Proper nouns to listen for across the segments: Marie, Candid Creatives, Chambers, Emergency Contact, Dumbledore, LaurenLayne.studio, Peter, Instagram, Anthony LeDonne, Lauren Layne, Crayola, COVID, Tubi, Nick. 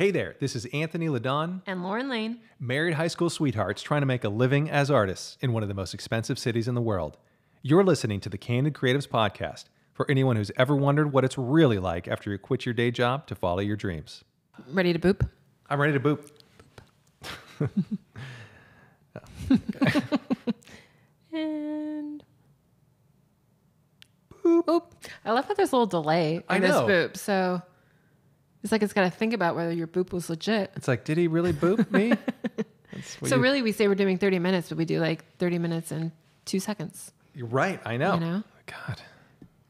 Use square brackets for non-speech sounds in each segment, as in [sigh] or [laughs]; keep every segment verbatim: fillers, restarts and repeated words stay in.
Hey there, this is Anthony LeDonne and Lauren Layne, married high school sweethearts trying to make a living as artists in one of the most expensive cities in the world. You're listening to the Candid Creatives podcast for anyone who's ever wondered what it's really like after you quit your day job to follow your dreams. Ready to boop? I'm ready to boop. boop. oh, okay. [laughs] and boop. boop. I love that there's a little delay in this boop, so... It's like it's got to think about whether your boop was legit. It's like, did he really boop me? That's what so you... really, we say we're doing thirty minutes, but we do like thirty minutes and two seconds. You're right. I know. You know? God.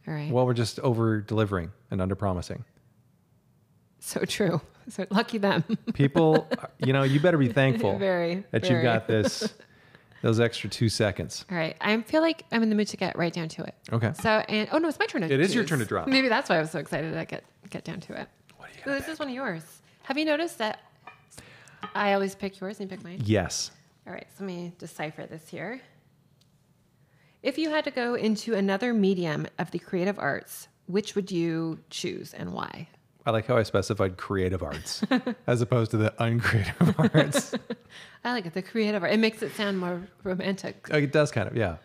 All right. Well, we're just over-delivering and under-promising. So true. So lucky them. People, you know, you better be thankful very, that very. You've got this, those extra two seconds. All right. I feel like I'm in the mood to get right down to it. Okay. So, and oh no, it's my turn to It choose. Is your turn to drop. Maybe that's why I was so excited to get, get down to it. So this is one of yours. Have you noticed that I always pick yours and you pick mine? Yes. All right, so let me decipher this here. If you had to go into another medium of the creative arts, which would you choose and why? I like how I specified creative arts as opposed to the uncreative arts. I like it, the creative art. It makes it sound more romantic. It does kind of, yeah.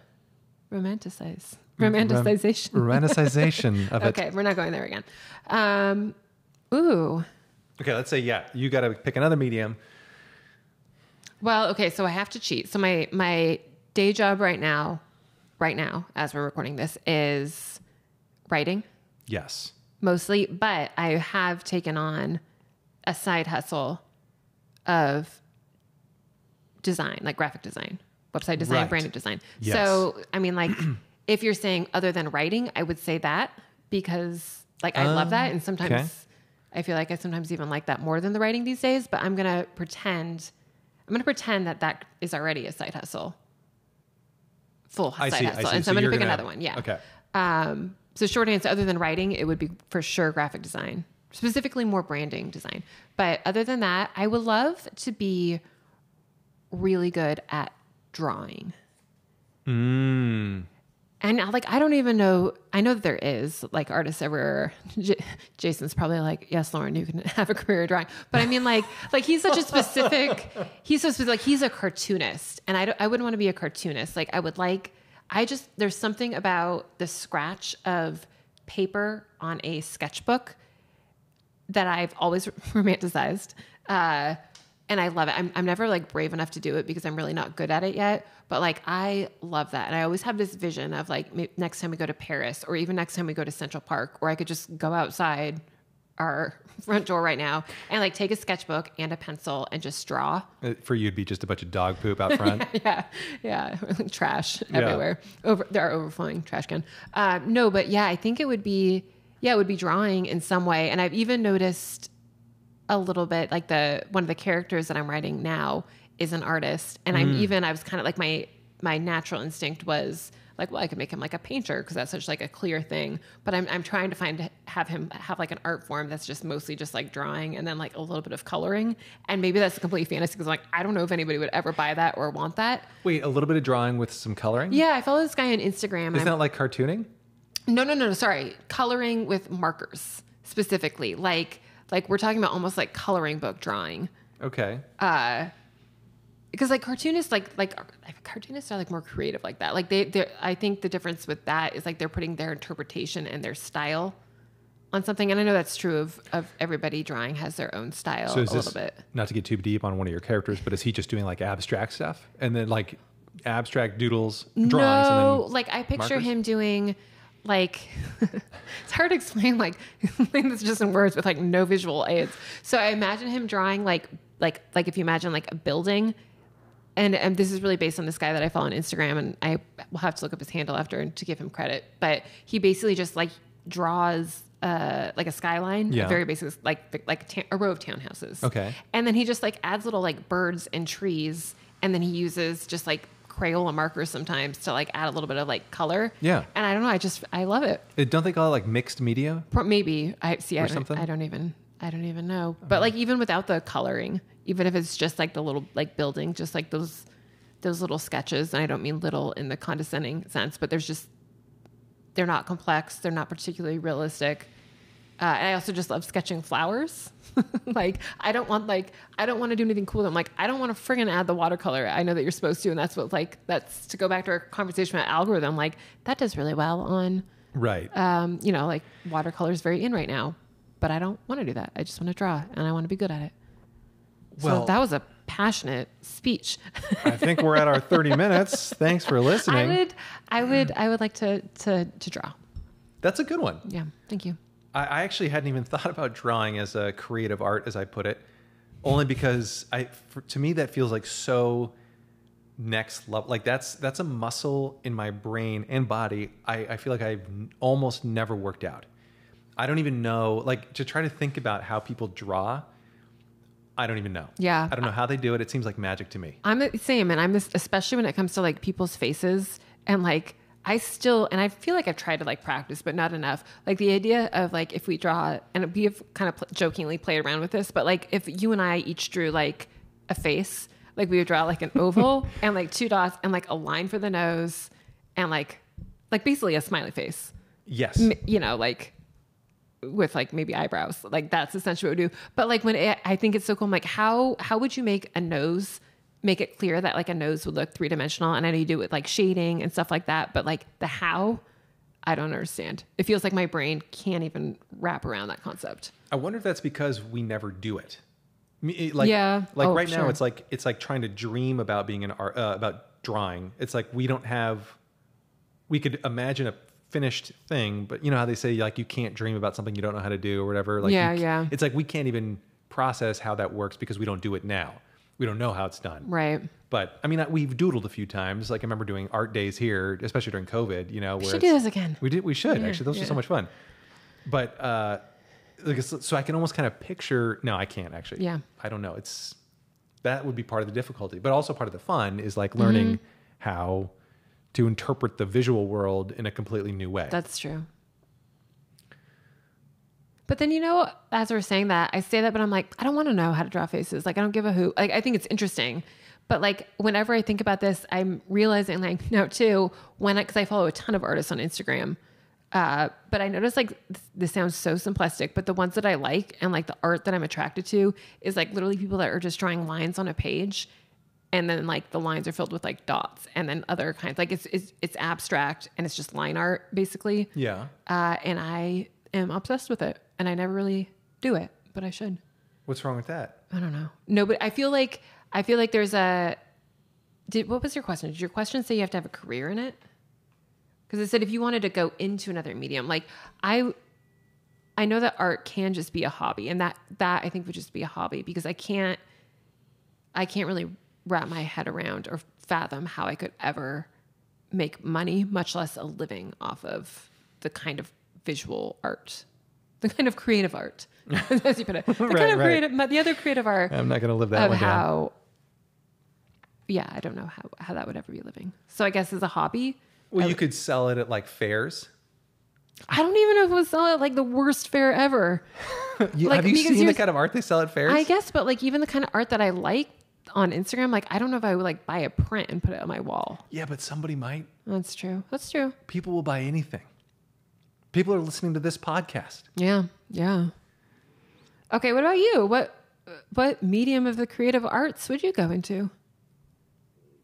Romanticize. Romanticization. Rom- romanticization of it. Okay, we're not going there again. Um... Ooh. Okay, let's say, yeah, you got to pick another medium. Well, okay, so I have to cheat. So my, my day job right now, right now, as we're recording this, is writing. Yes. Mostly, but I have taken on a side hustle of design, like graphic design, website design, right. Branded design. Yes. So, I mean, like, if you're saying other than writing, I would say that because, like, I um, love that, and sometimes... Okay. I feel like I sometimes even like that more than the writing these days, but I'm going to pretend, I'm going to pretend that that is already a side hustle. Full side I see, hustle. I see. And so, so I'm going to pick gonna, another one. Yeah. Okay. Um, so short answer, other than writing, it would be for sure graphic design, specifically more branding design. But other than that, I would love to be really good at drawing. Mm. And like, I don't even know, I know that there is like artists everywhere. J- Jason's probably like, yes, Lauren, you can have a career drawing. But I mean like, like he's such a specific, he's so specific, like he's a cartoonist and I, I wouldn't want to be a cartoonist. Like I would like, I just, there's something about the scratch of paper on a sketchbook that I've always romanticized. Uh, And I love it. I'm I'm never like brave enough to do it because I'm really not good at it yet. But like, I love that. And I always have this vision of like next time we go to Paris or even next time we go to Central Park, or I could just go outside our front door right now and like take a sketchbook and a pencil and just draw. For you, it'd be just a bunch of dog poop out front. yeah. Yeah. yeah. Like trash yeah. everywhere. Over, there are overflowing trash can. Uh, no, but yeah, I think it would be, yeah, it would be drawing in some way. And I've even noticed a little bit like the, one of the characters that I'm writing now is an artist. And I'm mm. even, I was kind of like my, my natural instinct was like, well, I could make him like a painter because that's such like a clear thing, but I'm, I'm trying to find, have him have like an art form that's just mostly just like drawing and then like a little bit of coloring. And maybe that's a complete fantasy because I'm like, I don't know if anybody would ever buy that or want that. Wait, a little bit of drawing with some coloring? Yeah. I follow this guy on Instagram. Is that like cartooning? No, no, no, no. Sorry. Coloring with markers specifically. Like, Like we're talking about almost like coloring book drawing. Okay. Uh, because like cartoonists, like like cartoonists are like more creative like that. Like they, I think the difference with that is like they're putting their interpretation and their style on something. And I know that's true of of everybody drawing has their own style so is a this, little bit. Not to get too deep on one of your characters, but is he just doing like abstract stuff and then like abstract doodles, drawings? No, and then like I picture markers? Him doing. Like, it's hard to explain, like, this just in words with, like, no visual aids. So I imagine him drawing, like, like, like if you imagine, like, a building. And, and this is really based on this guy that I follow on Instagram, and I will have to look up his handle after to give him credit. But he basically just, like, draws, uh, like, a skyline. Yeah. A very basic, like, like ta- a row of townhouses. Okay. And then he just, like, adds little, like, birds and trees. And then he uses just, like, Crayola markers sometimes to like add a little bit of like color. Yeah. And I don't know. I just, I love it. Don't they call it like mixed media? Maybe. I see. I don't, I don't even, I don't even know. But like even without the coloring, even if it's just like the little like building, just like those, those little sketches. And I don't mean little in the condescending sense, but there's just, they're not complex. They're not particularly realistic. Uh, and I also just love sketching flowers. Like, I don't want, like, I don't want to do anything cool. I'm like, I don't want to friggin' add the watercolor. I know that you're supposed to. And that's what, like, that's to go back to our conversation about algorithm. Like, that does really well on, right. Um, you know, like, watercolor is very in right now, but I don't want to do that. I just want to draw and I want to be good at it. Well, so that was a passionate speech. I think we're at our thirty minutes. Thanks for listening. I would, I would, I would like to, to, to draw. That's a good one. Yeah. Thank you. I actually hadn't even thought about drawing as a creative art, as I put it, only because I, for, to me, that feels like so next level. Like that's, that's a muscle in my brain and body. I, I feel like I've almost never worked out. I don't even know, like to try to think about how people draw. I don't even know. Yeah. I don't know how they do it. It seems like magic to me. I'm the same. And I'm this, especially when it comes to like people's faces and like, I still, and I feel like I've tried to like practice, but not enough. Like the idea of like, if we draw, and we have kind of pl- jokingly played around with this, but like if you and I each drew like a face, like we would draw like an oval and like two dots and like a line for the nose and like, like basically a smiley face. Yes. M- you know, like with like maybe eyebrows, like that's essentially what we do. But like when it, I think it's so cool, I'm like how, how would you make a nose make it clear that like a nose would look three dimensional. And I know you do it with like shading and stuff like that, but like the how, I don't understand. It feels like my brain can't even wrap around that concept. I wonder if that's because we never do it. Like, yeah. Like oh, right sure. now it's like, it's like trying to dream about being an art, uh, about drawing. It's like, we don't have, we could imagine a finished thing, but you know how they say like, you can't dream about something you don't know how to do or whatever. Like, yeah, yeah. It's like, we can't even process how that works because we don't do it now. We don't know how it's done. Right. But I mean, we've doodled a few times. Like I remember doing art days here, especially during COVID, you know, where we should do this again. We did. We should yeah, actually, those yeah. are so much fun. But, uh, like, so I can almost kind of picture, no, I can't actually. Yeah. I don't know. It's, that would be part of the difficulty, but also part of the fun is like learning mm-hmm. how to interpret the visual world in a completely new way. That's true. But then, you know, as we're saying that, I say that, but I'm like, I don't want to know how to draw faces. Like, I don't give a hoot. Like, I think it's interesting. But like, whenever I think about this, I'm realizing like now too, when I, cause I follow a ton of artists on Instagram. Uh, but I notice like, th- this sounds so simplistic, but the ones that I like and like the art that I'm attracted to is like literally people that are just drawing lines on a page. And then like the lines are filled with like dots and then other kinds, like it's, it's, it's abstract and it's just line art basically. Yeah. Uh, and I am obsessed with it. And I never really do it, but I should. What's wrong with that? I don't know. No, but I feel like, I feel like there's a, did, what was your question? Did your question say you have to have a career in it? Because it said, if you wanted to go into another medium, like I, I know that art can just be a hobby and that, that I think would just be a hobby because I can't, I can't really wrap my head around or fathom how I could ever make money, much less a living off of the kind of visual art. The kind of creative art, as you put it. The right, kind of right. creative, the other creative art. I'm not going to live that of one how, down. Yeah, I don't know how, how that would ever be living. So I guess as a hobby. Well, I you would, could sell it at like fairs. I don't even know if it was sell it at like the worst fair ever. you, like, have you seen the kind of art they sell at fairs? I guess, but like even the kind of art that I like on Instagram, like I don't know if I would like buy a print and put it on my wall. Yeah, but somebody might. That's true. That's true. People will buy anything. People are listening to this podcast. Yeah. Yeah. Okay. What about you? What, what medium of the creative arts would you go into?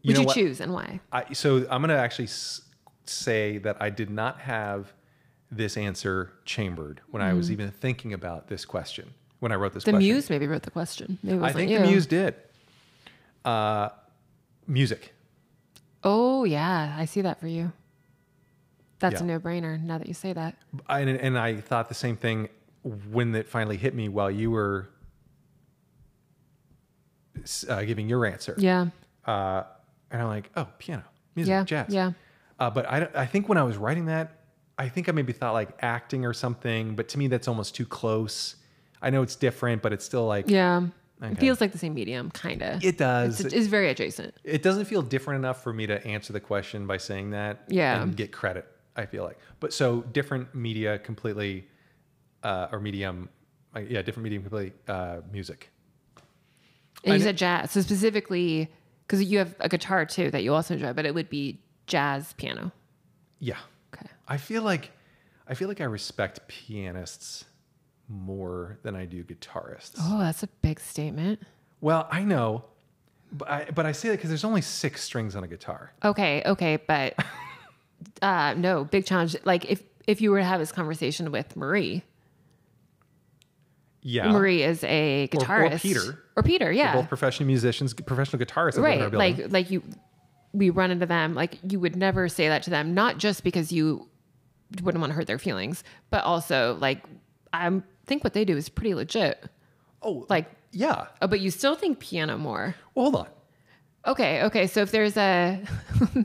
Would you, know you choose and why? I, so I'm going to actually s- say that I did not have this answer chambered when mm. I was even thinking about this question, when I wrote this the question. The muse maybe wrote the question. Maybe it was I think you. The muse did. Uh, music. Oh yeah. I see that for you. That's yeah. a no-brainer now that you say that. I, and, and I thought the same thing when it finally hit me while you were uh, giving your answer. Yeah. Uh, and I'm like, oh, piano, music, yeah. jazz. Yeah. Uh, but I, I think when I was writing that, I think I maybe thought like acting or something, but to me that's almost too close. I know it's different, but it's still like... Yeah. Okay. It feels like the same medium, kind of. It does. It's, it's very adjacent. It doesn't feel different enough for me to answer the question by saying that yeah. and get credit. I feel like, but so different media completely, uh, or medium, uh, yeah, different medium completely, uh, music. And you I said jazz, so specifically, because you have a guitar too that you also enjoy, but it would be jazz piano. Yeah. Okay. I feel like, I feel like I respect pianists more than I do guitarists. Oh, that's a big statement. Well, I know, but I, but I say that because there's only six strings on a guitar. Okay, okay, but uh, no, big challenge. Like if if you were to have this conversation with Marie, yeah, Marie is a guitarist, or, or Peter, or Peter, yeah, they're both professional musicians, professional guitarists, right? That live in our building. Like like you, we run into them. Like you would never say that to them, not just because you wouldn't want to hurt their feelings, but also like I think what they do is pretty legit. Oh, like yeah. Oh, but you still think piano more? Well, hold on. Okay, okay. So if there's a,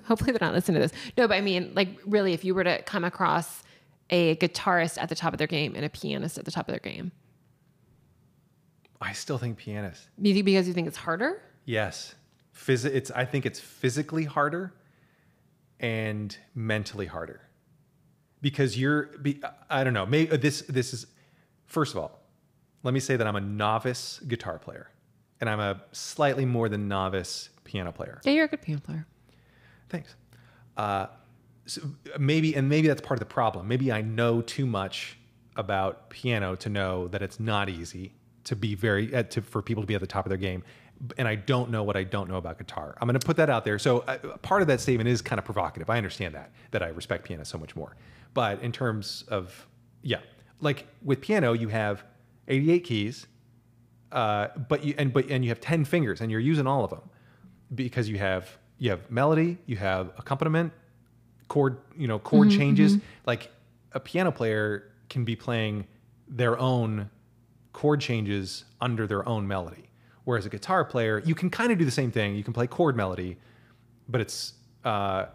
hopefully they're not listening to this. No, but I mean, like really, if you were to come across a guitarist at the top of their game and a pianist at the top of their game, I still think pianist. Because you think it's harder? Yes, Phys- It's. I think it's physically harder and mentally harder. Because you're, I don't know, maybe this, this is, first of all, let me say that I'm a novice guitar player and I'm a slightly more than novice piano player. Yeah, you're a good piano player. Thanks. Uh, so maybe, and maybe that's part of the problem. Maybe I know too much about piano to know that it's not easy to be very, uh, to, for people to be at the top of their game. And I don't know what I don't know about guitar. I'm going to put that out there. So uh, part of that statement is kind of provocative. I understand that, that I respect piano so much more. But in terms of, yeah, like with piano, you have eighty-eight keys, uh, but you, and, but, and you have ten fingers and you're using all of them because you have, you have melody, you have accompaniment, chord, you know, chord mm-hmm, changes. Mm-hmm. Like a piano player can be playing their own chord changes under their own melody. Whereas a guitar player, you can kind of do the same thing. You can play chord melody, but it's, uh,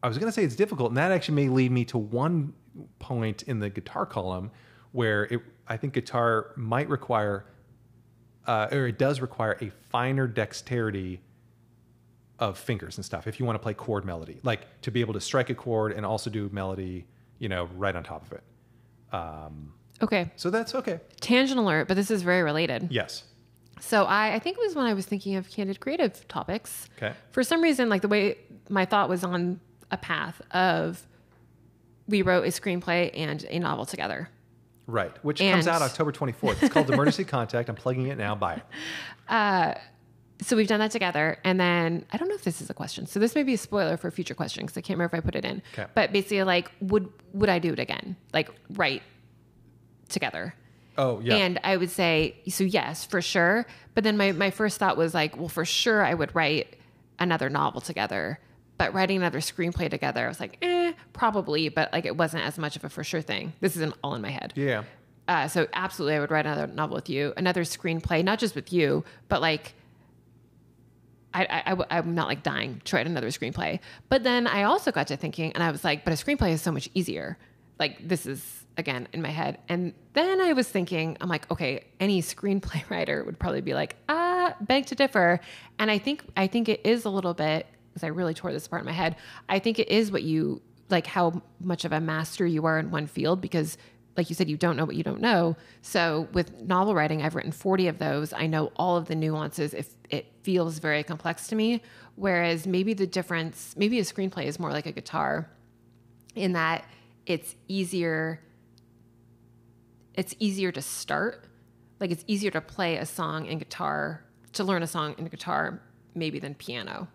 I was going to say it's difficult. And that actually may lead me to one point in the guitar column where it, I think guitar might require, uh, or it does require a finer dexterity of fingers and stuff. If you want to play chord melody, like to be able to strike a chord and also do melody, you know, right on top of it. Um, Okay. So that's okay. Tangent alert, but this is very related. Yes. So I, I think it was when I was thinking of Candid Creative topics. Okay. For some reason, like the way my thought was on a path of we wrote a screenplay and a novel together. Right. Which and comes out October twenty-fourth. It's called Emergency Contact. I'm plugging it now. Buy it. Uh, so we've done that together. And then I don't know if this is a question. So this may be a spoiler for a future question because I can't remember if I put it in. Okay. But basically like, would, would I do it again? Like, right. Together. Oh, yeah. And I would say, so yes, for sure. But then my, my first thought was like, well, for sure I would write another novel together, but writing another screenplay together, I was like, eh, probably, but like, it wasn't as much of a for sure thing. This isn't all in my head. Yeah. Uh, so absolutely. I would write another novel with you, another screenplay, not just with you, but like, I, I, I w- I'm not like dying to write another screenplay. But then I also got to thinking and I was like, but a screenplay is so much easier. Like this is, again, in my head. And then I was thinking, I'm like, okay, any screenplay writer would probably be like, ah, beg to differ. And I think, I think it is a little bit, because I really tore this apart in my head. I think it is what you, like how much of a master you are in one field, because like you said, you don't know what you don't know. So with novel writing, I've written forty of those. I know all of the nuances. If it feels very complex to me, whereas maybe the difference, maybe a screenplay is more like a guitar in that it's easier It's easier to start. Like it's easier to play a song and guitar, to learn a song and guitar maybe than piano,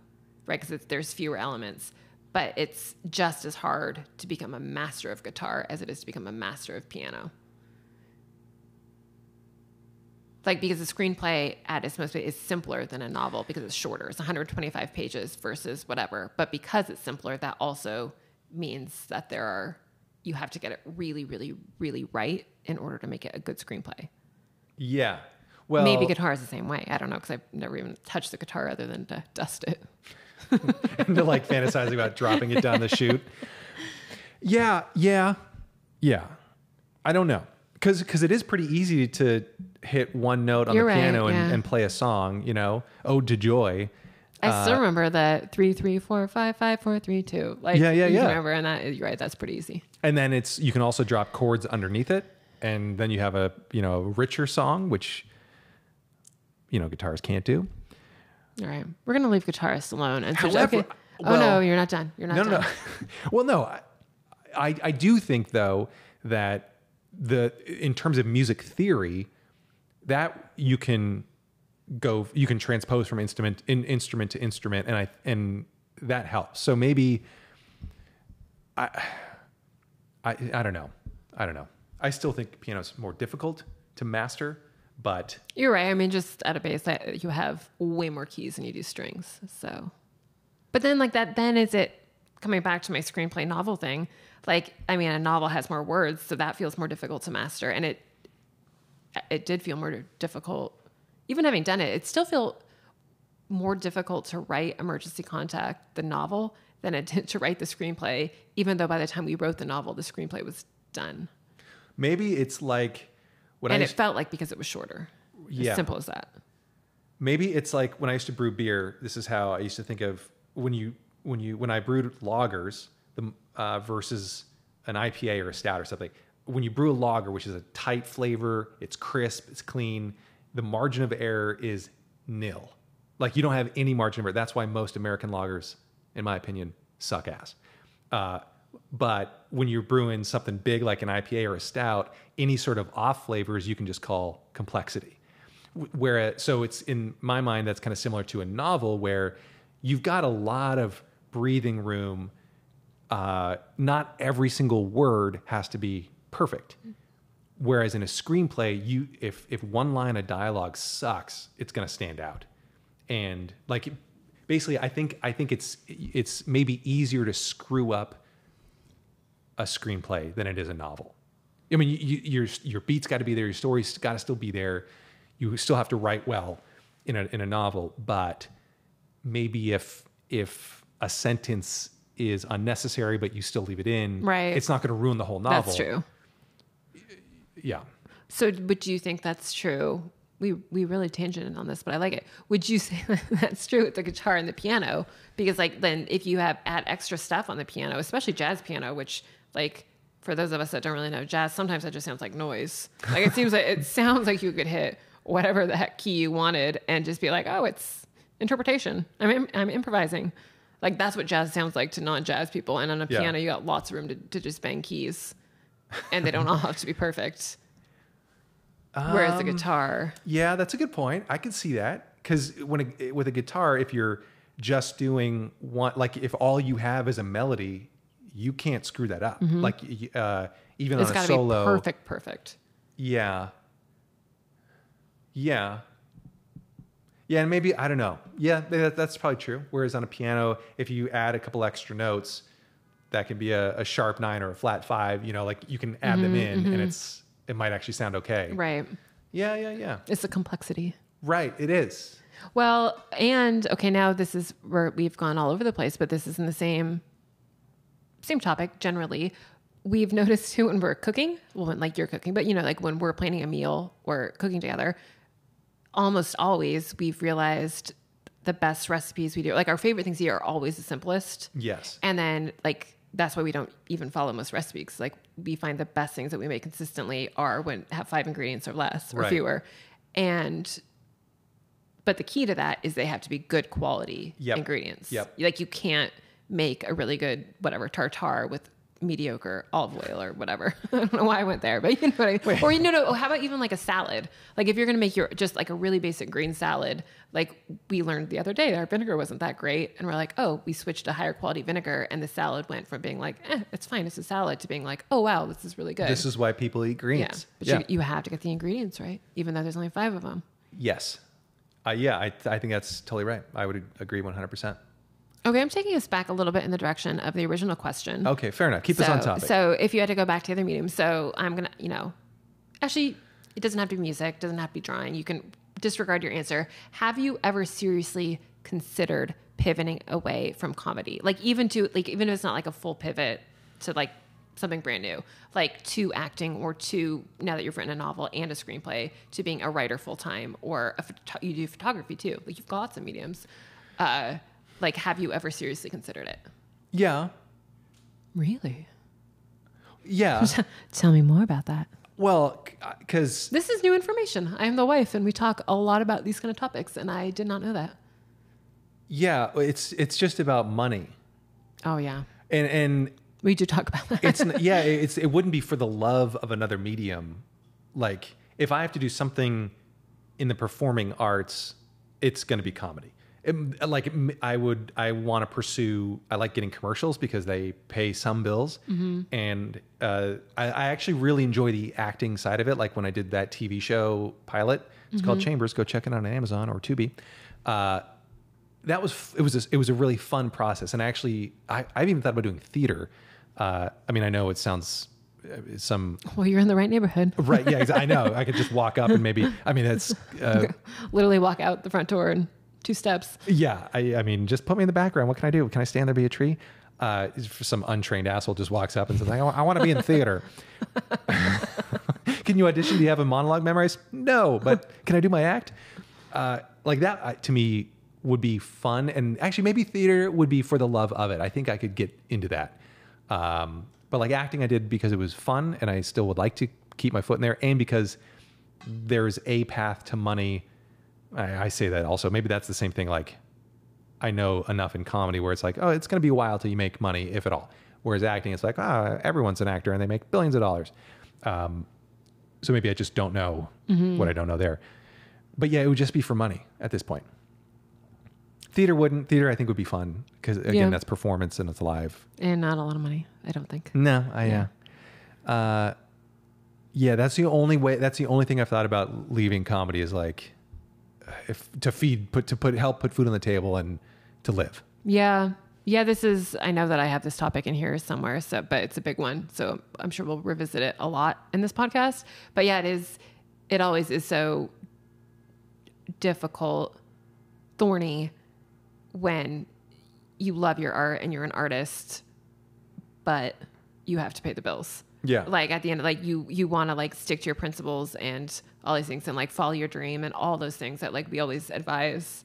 right? Because there's fewer elements, but it's just as hard to become a master of guitar as it is to become a master of piano. Like because a screenplay at its most is simpler than a novel because it's shorter. It's one hundred twenty-five pages versus whatever. But because it's simpler, that also means that there are, you have to get it really, really, really right in order to make it a good screenplay. Yeah. Well, maybe guitar is the same way. I don't know. Cause I've never even touched the guitar other than to dust it. And to like fantasize about dropping it down the chute. Yeah. Yeah. Yeah. I don't know. Cause, cause it is pretty easy to hit one note on You're the right, piano yeah. and, and play a song, you know, Ode to Joy. I uh, still remember that three, three, four, five, five, four, three, two. Like yeah, yeah, you yeah. remember and that you're right. That's pretty easy. And then it's, you can also drop chords underneath it. And then you have a, you know, richer song, which, you know, guitars can't do. All right. We're going to leave guitarists alone. And However, okay. well, oh no, you're not done. You're not no, done. No, no. Well, no, I, I, I do think though, that the in terms of music theory, that you can go, you can transpose from instrument in instrument to instrument, and I and that helps. So maybe I I I don't know. I don't know. I still think piano's more difficult to master, but you're right. I mean, just at a bass, you have way more keys than you do strings. So, but then like that, then is it coming back to my screenplay novel thing? Like, I mean, a novel has more words, so that feels more difficult to master. And it, it did feel more difficult. Even having done it, it still feel more difficult to write Emergency Contact, the novel, than it did to write the screenplay, even though by the time we wrote the novel, the screenplay was done. Maybe it's like what and I... And it felt like because it was shorter. Yeah. As simple as that. Maybe it's like when I used to brew beer, this is how I used to think of when you, when you, when I brewed lagers the, uh, versus an I P A or a stout or something. When you brew a lager, which is a tight flavor, it's crisp, it's clean, the margin of error is nil. Like you don't have any margin of error. That's why most American lagers, in my opinion, suck ass. Uh, But when you're brewing something big like an I P A or a stout, any sort of off flavors you can just call complexity. Where, so it's in my mind that's kind of similar to a novel where you've got a lot of breathing room. Uh, not every single word has to be perfect. Whereas in a screenplay, you if if one line of dialogue sucks, it's going to stand out. And like basically, I think I think it's it's maybe easier to screw up a screenplay than it is a novel. I mean, you, you, your your beats got to be there, your story's got to still be there. You still have to write well in a in a novel, but maybe if if a sentence is unnecessary, but you still leave it in, right? It's not going to ruin the whole novel. That's true. Yeah. So, but do you think that's true? We we really tangented on this, but I like it. Would you say that's true with the guitar and the piano? Because like then if you have add extra stuff on the piano, especially jazz piano, which like, for those of us that don't really know jazz, sometimes that just sounds like noise. Like it seems like, it sounds like you could hit whatever the heck key you wanted and just be like, oh, it's interpretation. I'm, im- I'm improvising. Like that's what jazz sounds like to non-jazz people. And on a yeah. piano, you got lots of room to, to just bang keys and they don't all have to be perfect. Um, Whereas the guitar. Yeah, that's a good point. I can see that. Cause when, a, with a guitar, if you're just doing one, like if all you have is a melody, you can't screw that up. Mm-hmm. Like uh, even it's on a solo, it's gotta be perfect, perfect. Yeah, yeah, yeah. And maybe I don't know. Yeah, that, that's probably true. Whereas on a piano, if you add a couple extra notes, that can be a, a sharp nine or a flat five. You know, like you can add mm-hmm, them in, mm-hmm. and it's it might actually sound okay. Right. Yeah, yeah, yeah. It's the complexity. Right. It is. Well, and okay, now this is where we've gone all over the place, but this is in the same. Same topic generally. We've noticed too when we're cooking, well, when, like you're cooking, but you know, like when we're planning a meal or cooking together, almost always we've realized the best recipes we do, like our favorite things to eat are always the simplest. Yes. And then like, that's why we don't even follow most recipes. Like we find the best things that we make consistently are when have five ingredients or less or right. fewer. And, but the key to that is they have to be good quality yep. ingredients. Yep. Like you can't make a really good, whatever, tartare with mediocre olive oil or whatever. I don't know why I went there, but you know what I mean? Wait. Or, you know, no, how about even like a salad? Like if you're going to make your, just like a really basic green salad, like we learned the other day that our vinegar wasn't that great. And we're like, oh, we switched to higher quality vinegar. And the salad went from being like, eh, it's fine, it's a salad, to being like, oh wow, this is really good. This is why people eat greens. Yeah, but yeah. You, you have to get the ingredients right, even though there's only five of them. Yes. Uh, yeah, I, I think that's totally right. I would agree one hundred percent. Okay, I'm taking us back a little bit in the direction of the original question. Okay, fair enough. Keep so, us on topic. So if you had to go back to the other medium, so I'm going to, you know, actually, it doesn't have to be music, doesn't have to be drawing. You can disregard your answer. Have you ever seriously considered pivoting away from comedy? Like even to, like even if it's not like a full pivot to like something brand new, like to acting or to, now that you've written a novel and a screenplay, to being a writer full-time or a, you do photography too. Like you've got lots of mediums. Uh Like, have you ever seriously considered it? Yeah. Really? Yeah. Tell me more about that. Well, because... This is new information. I am the wife, and we talk a lot about these kind of topics, and I did not know that. Yeah, it's it's just about money. Oh, yeah. And and We do talk about that. It's yeah, it's it wouldn't be for the love of another medium. Like if I have to do something in the performing arts, it's going to be comedy. It, like I would, I want to pursue. I like getting commercials because they pay some bills, mm-hmm. and uh, I, I actually really enjoy the acting side of it. Like when I did that T V show pilot, it's mm-hmm. called Chambers. Go check it out on Amazon or Tubi. Uh, that was it was a, it was a really fun process, and actually, I, I've even thought about doing theater. Uh, I mean, I know it sounds some. Well, you're in the right neighborhood, right? Yeah, I know. I could just walk up and maybe. I mean, that's uh, literally walk out the front door and. Two steps. Yeah. I, I mean, just put me in the background. What can I do? Can I stand there, be a tree? Uh, some untrained asshole just walks up and says, I, I want to be in theater. Can you audition? Do you have a monologue memorized? No, but can I do my act? Uh, like that uh, to me would be fun. And actually maybe theater would be for the love of it. I think I could get into that. Um, but like acting I did because it was fun and I still would like to keep my foot in there. And because there's a path to money. I say that also. Maybe that's the same thing. Like, I know enough in comedy where it's like, oh, it's going to be a while till you make money, if at all. Whereas acting, it's like, ah, oh, everyone's an actor and they make billions of dollars. Um, so maybe I just don't know mm-hmm. what I don't know there. But yeah, it would just be for money at this point. Theater wouldn't. Theater, I think, would be fun because again, yeah. that's performance and it's live and not a lot of money. I don't think. No, I yeah. Uh, uh, yeah, that's the only way. That's the only thing I've thought about leaving comedy is like. If, to feed, put to put help put food on the table and to live. Yeah. Yeah, this is, I know that I have this topic in here somewhere, so but it's a big one. So I'm sure we'll revisit it a lot in this podcast. But yeah, it is, it always is so difficult, thorny when you love your art and you're an artist, but you have to pay the bills. Yeah. Like at the end, like you, you want to like stick to your principles and all these things and like follow your dream and all those things that like we always advise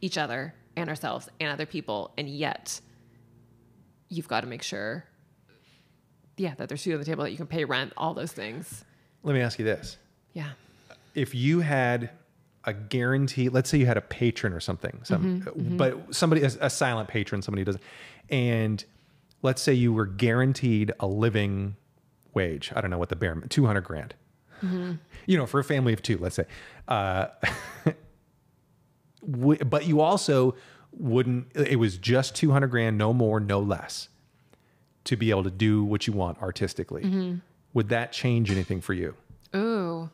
each other and ourselves and other people. And yet you've got to make sure, yeah, that there's food on the table, that you can pay rent, all those things. Let me ask you this. Yeah. If you had a guarantee, let's say you had a patron or something, some, mm-hmm, mm-hmm. but somebody, a, a silent patron, somebody who doesn't, and let's say you were guaranteed a living wage. I don't know what the bare two hundred grand, mm-hmm. you know, for a family of two, let's say, uh, w- but you also wouldn't, it was just two hundred grand, no more, no less to be able to do what you want artistically. Mm-hmm. Would that change anything for you? Ooh,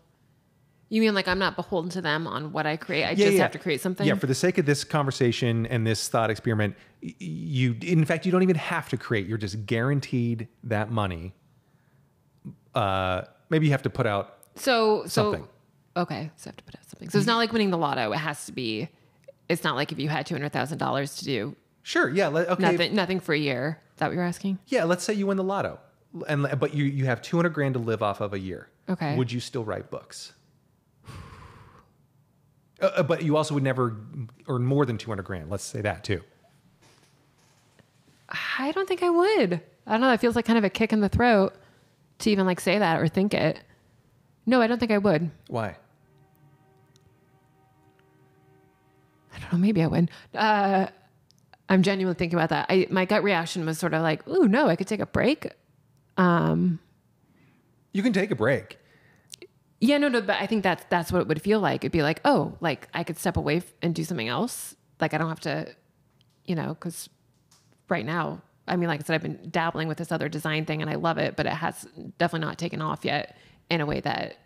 you mean like I'm not beholden to them on what I create? I yeah, just yeah. have to create something? Yeah. For the sake of this conversation and this thought experiment, you, in fact, you don't even have to create, you're just guaranteed that money. Uh, maybe you have to put out so, something. So, okay. So I have to put out something. So it's not like winning the lotto. It has to be, it's not like if you had two hundred thousand dollars to do. Sure. Yeah. Let, okay. Nothing, nothing for a year. Is that what you're asking? Yeah. Let's say you win the lotto and, but you, you have two hundred grand to live off of a year. Okay. Would you still write books? uh, but you also would never earn more than two hundred grand. Let's say that too. I don't think I would. I don't know. It feels like kind of a kick in the throat. To even like say that or think it. No, I don't think I would. Why? I don't know. Maybe I would. Uh, I'm genuinely thinking about that. I, my gut reaction was sort of like, ooh, no, I could take a break. Um, you can take a break. Yeah, no, no. But I think that's, that's what it would feel like. It'd be like, oh, like I could step away and do something else. Like I don't have to, you know, cause right now, I mean, like I said, I've been dabbling with this other design thing and I love it, but it has definitely not taken off yet in a way that...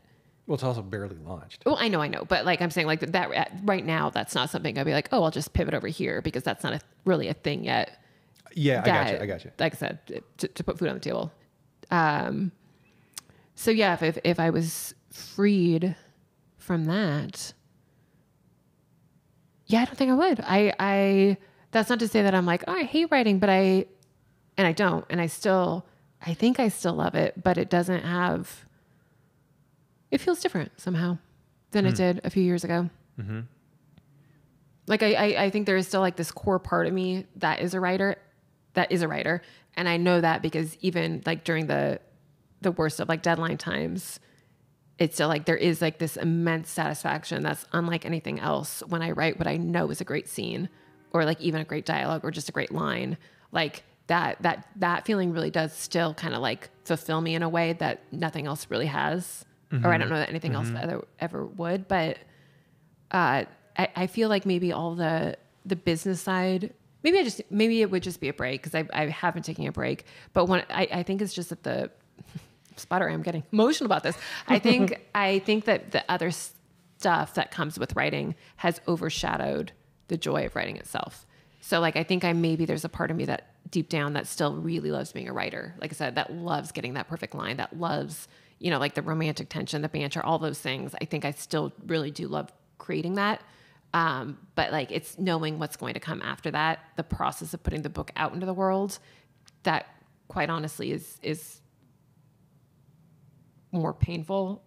Well, it's also barely launched. Well, I know, I know. But like I'm saying like that, that right now, that's not something I'd be like, oh, I'll just pivot over here because that's not a, really a thing yet. Yeah, that, I got you. I got you. Like I said, to, to put food on the table. Um, so yeah, if, if if I was freed from that, yeah, I don't think I would. I, I that's not to say that I'm like, oh, I hate writing, but I... And I don't, and I still, I think I still love it, but it doesn't have, it feels different somehow than mm. it did a few years ago. Mm-hmm. Like, I, I, I think there is still like this core part of me that is a writer, that is a writer. And I know that because even like during the, the worst of like deadline times, it's still like, there is like this immense satisfaction that's unlike anything else when I write what I know is a great scene or like even a great dialogue or just a great line. Like that that that feeling really does still kind of like fulfill me in a way that nothing else really has, mm-hmm. or I don't know that anything mm-hmm. else ever, ever would. But uh, I, I feel like maybe all the the business side, maybe I just maybe it would just be a break because I I have been taking a break. But when I, I think it's just that the sputter, I'm getting emotional about this. I think I think that the other stuff that comes with writing has overshadowed the joy of writing itself. So like, I think I, maybe there's a part of me that deep down that still really loves being a writer. Like I said, that loves getting that perfect line, that loves, you know, like the romantic tension, the banter, all those things. I think I still really do love creating that. Um, but like, it's knowing what's going to come after that, the process of putting the book out into the world, that quite honestly is, is more painful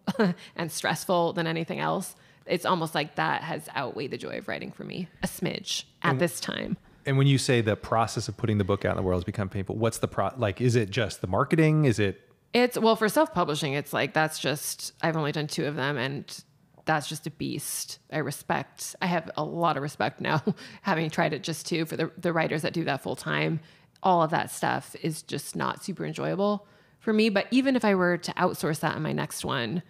and stressful than anything else. It's almost like that has outweighed the joy of writing for me a smidge at and, this time. And when you say the process of putting the book out in the world has become painful, what's the pro like, is it just the marketing? Is it? It's well, for self-publishing, it's like, that's just, I've only done two of them and that's just a beast. I respect, I have a lot of respect now having tried it just two for the, the writers that do that full time. All of that stuff is just not super enjoyable for me. But even if I were to outsource that in my next one,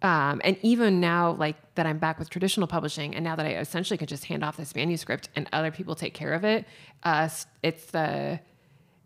Um, and even now, like that I'm back with traditional publishing and now that I essentially could just hand off this manuscript and other people take care of it, uh, it's the,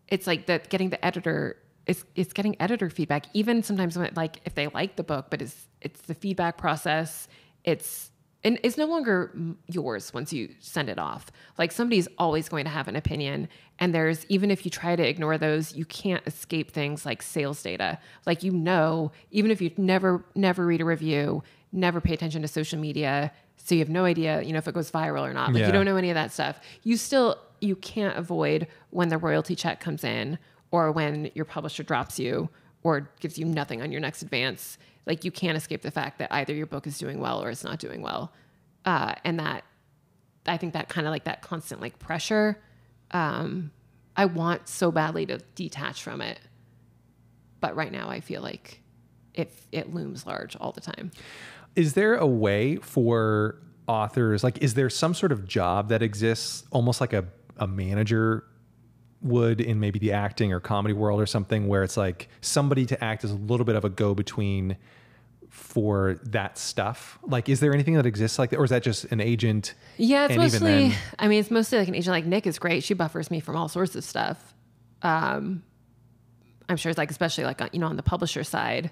it's like that getting the editor, it's, it's getting editor feedback. Even sometimes when it, like, if they like the book, but it's, it's the feedback process. It's, and it's no longer yours once you send it off. Like somebody's always going to have an opinion. And there's, even if you try to ignore those, you can't escape things like sales data. Like, you know, even if you never, never read a review, never pay attention to social media. So you have no idea, you know, if it goes viral or not, like yeah. you don't know any of that stuff. You still, you can't avoid when the royalty check comes in or when your publisher drops you or gives you nothing on your next advance. Like, you can't escape the fact that either your book is doing well or it's not doing well. Uh, and that, I think that kind of like that constant like pressure, um, I want so badly to detach from it. But right now I feel like it, it looms large all the time. Is there a way for authors, like, is there some sort of job that exists almost like a, a manager would in maybe the acting or comedy world or something, where it's like somebody to act as a little bit of a go-between for that stuff? Like, is there anything that exists like that? Or is that just an agent? Yeah, it's and mostly, even then, I mean, it's mostly like an agent. Like Nick is great. She buffers me from all sorts of stuff. Um, I'm sure it's like, especially like, you know, on the publisher side,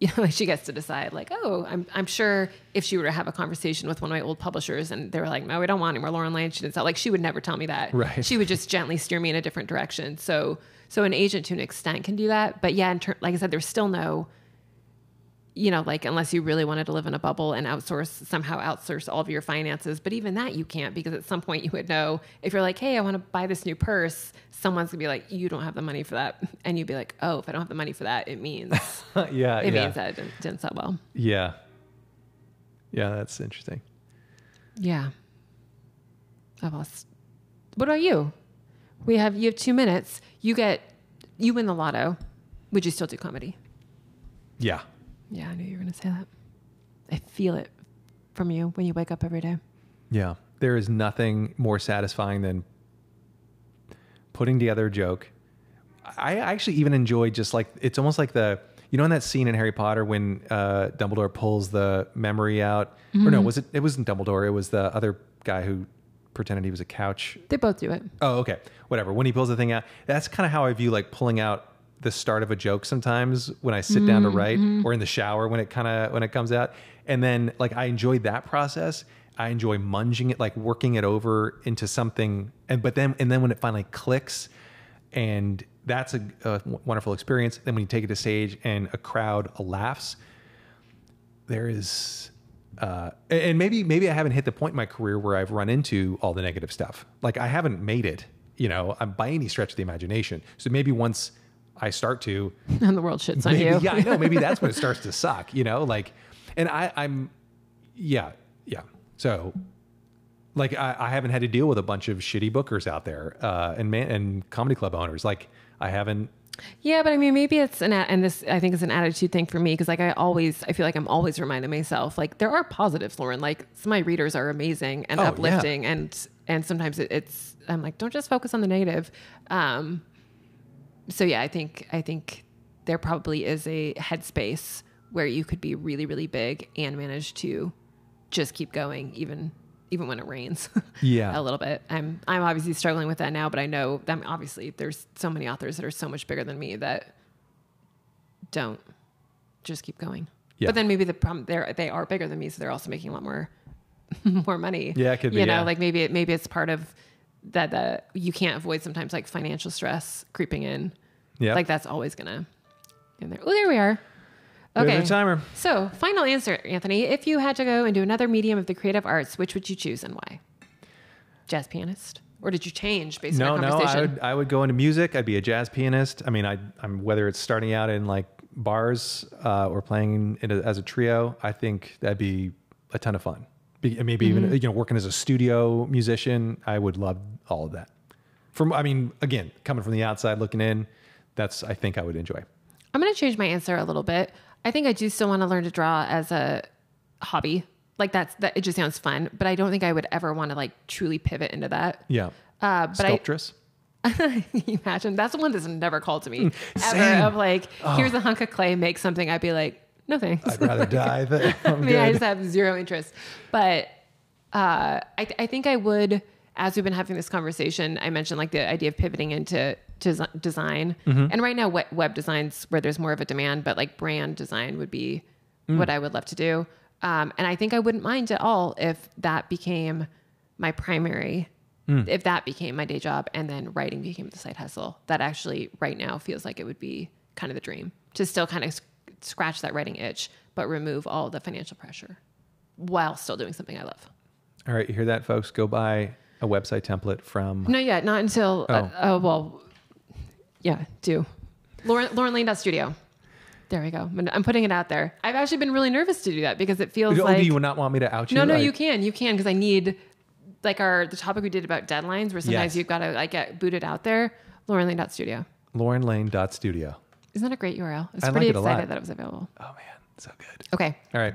you know, like she gets to decide like, oh, I'm, I'm sure if she were to have a conversation with one of my old publishers and they were like, no, we don't want any more Lauren Layne, she didn't sell, like, she would never tell me that. Right. She would just gently steer me in a different direction. So, so an agent to an extent can do that. But yeah, in ter- like I said, there's still no, you know, like, unless you really wanted to live in a bubble and outsource, somehow outsource all of your finances. But even that you can't, because at some point you would know if you're like, hey, I want to buy this new purse, someone's gonna be like, you don't have the money for that. And you'd be like, oh, if I don't have the money for that, it means, yeah, it yeah. means that it didn't, didn't sell well. Yeah. Yeah. That's interesting. Yeah. I've lost. What about you? We have, you have two minutes. You get, you win the lotto. Would you still do comedy? Yeah. Yeah, I knew you were going to say that. I feel it from you when you wake up every day. Yeah. There is nothing more satisfying than putting together a joke. I actually even enjoy just like, it's almost like the, you know, in that scene in Harry Potter when uh, Dumbledore pulls the memory out, mm-hmm. or no, was it, it wasn't Dumbledore. It was the other guy who pretended he was a couch. They both do it. Oh, okay. Whatever. When he pulls the thing out, that's kind of how I view like pulling out the start of a joke sometimes when I sit mm-hmm. down to write, or in the shower when it kind of, when it comes out. And then like, I enjoy that process. I enjoy munging it, like working it over into something. And, but then, and then when it finally clicks, and that's a, a wonderful experience. Then when you take it to stage and a crowd laughs, there is, uh, and maybe, maybe I haven't hit the point in my career where I've run into all the negative stuff. Like, I haven't made it, you know, by any stretch of the imagination. So maybe once I start to, and the world shits maybe, on you. Yeah, I know. Maybe that's when it starts to suck, you know, like, and I, I'm, yeah, yeah. So like, I, I haven't had to deal with a bunch of shitty bookers out there, uh, and man, and comedy club owners. Like, I haven't. Yeah. But I mean, maybe it's an, and this, I think, is an attitude thing for me. Cause like, I always, I feel like I'm always reminding myself, like, there are positives, Lauren, like some of my readers are amazing and oh, uplifting. Yeah. And, and sometimes it, it's, I'm like, don't just focus on the negative. Um, so yeah, I think, I think there probably is a headspace where you could be really, really big and manage to just keep going, even, even when it rains. Yeah, a little bit. I'm, I'm obviously struggling with that now, but I know that obviously there's so many authors that are so much bigger than me that don't just keep going. Yeah. But then maybe the problem they're, they are bigger than me. So they're also making a lot more, more money. Yeah. It could be, you know, yeah. like maybe it, maybe it's part of that, that you can't avoid sometimes, like financial stress creeping in. Yeah. Like that's always gonna in there. Oh, there we are. Okay. Timer. So final answer, Anthony, if you had to go and do another medium of the creative arts, which would you choose and why? Jazz pianist? Or did you change based no, on our conversation? No, no, I would, I would go into music. I'd be a jazz pianist. I mean, I, I'm whether it's starting out in like bars uh, or playing in a, as a trio, I think that'd be a ton of fun. Be, maybe mm-hmm. even, you know, working as a studio musician, I would love all of that. From, I mean, again, coming from the outside looking in, that's, I think I would enjoy. I'm going to change my answer a little bit. I think I do still want to learn to draw as a hobby. Like that's, that it just sounds fun, but I don't think I would ever want to like truly pivot into that. Yeah. Uh, but sculptress. I imagine that's the one that's never called to me ever of like, oh. here's a hunk of clay, make something. I'd be like, no thanks. I'd rather like, die. Than I mean, good. I just have zero interest, but, uh, I, th- I think I would, as we've been having this conversation, I mentioned like the idea of pivoting into to design. Mm-hmm. And right now web design's where there's more of a demand, but like brand design would be mm. what I would love to do. Um, and I think I wouldn't mind at all if that became my primary, mm. if that became my day job and then writing became the side hustle. That actually right now feels like it would be kind of the dream to still kind of sc- scratch that writing itch, but remove all the financial pressure while still doing something I love. All right. You hear that, folks? Go buy a website template from... No, yeah. Not until... Oh, uh, uh, well... Yeah, do. Lauren, LaurenLayne.studio. There we go. I'm putting it out there. I've actually been really nervous to do that because it feels oh, like... You would not want me to out you? No, no, like, you can. You can because I need... Like our the topic we did about deadlines where sometimes yes. you've got to like get booted out there. LaurenLayne.studio. LaurenLayne.studio. Isn't that a great U R L? I was I pretty like it excited that it was available. Oh, man. So good. Okay. All right.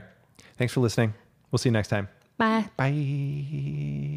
Thanks for listening. We'll see you next time. Bye. Bye.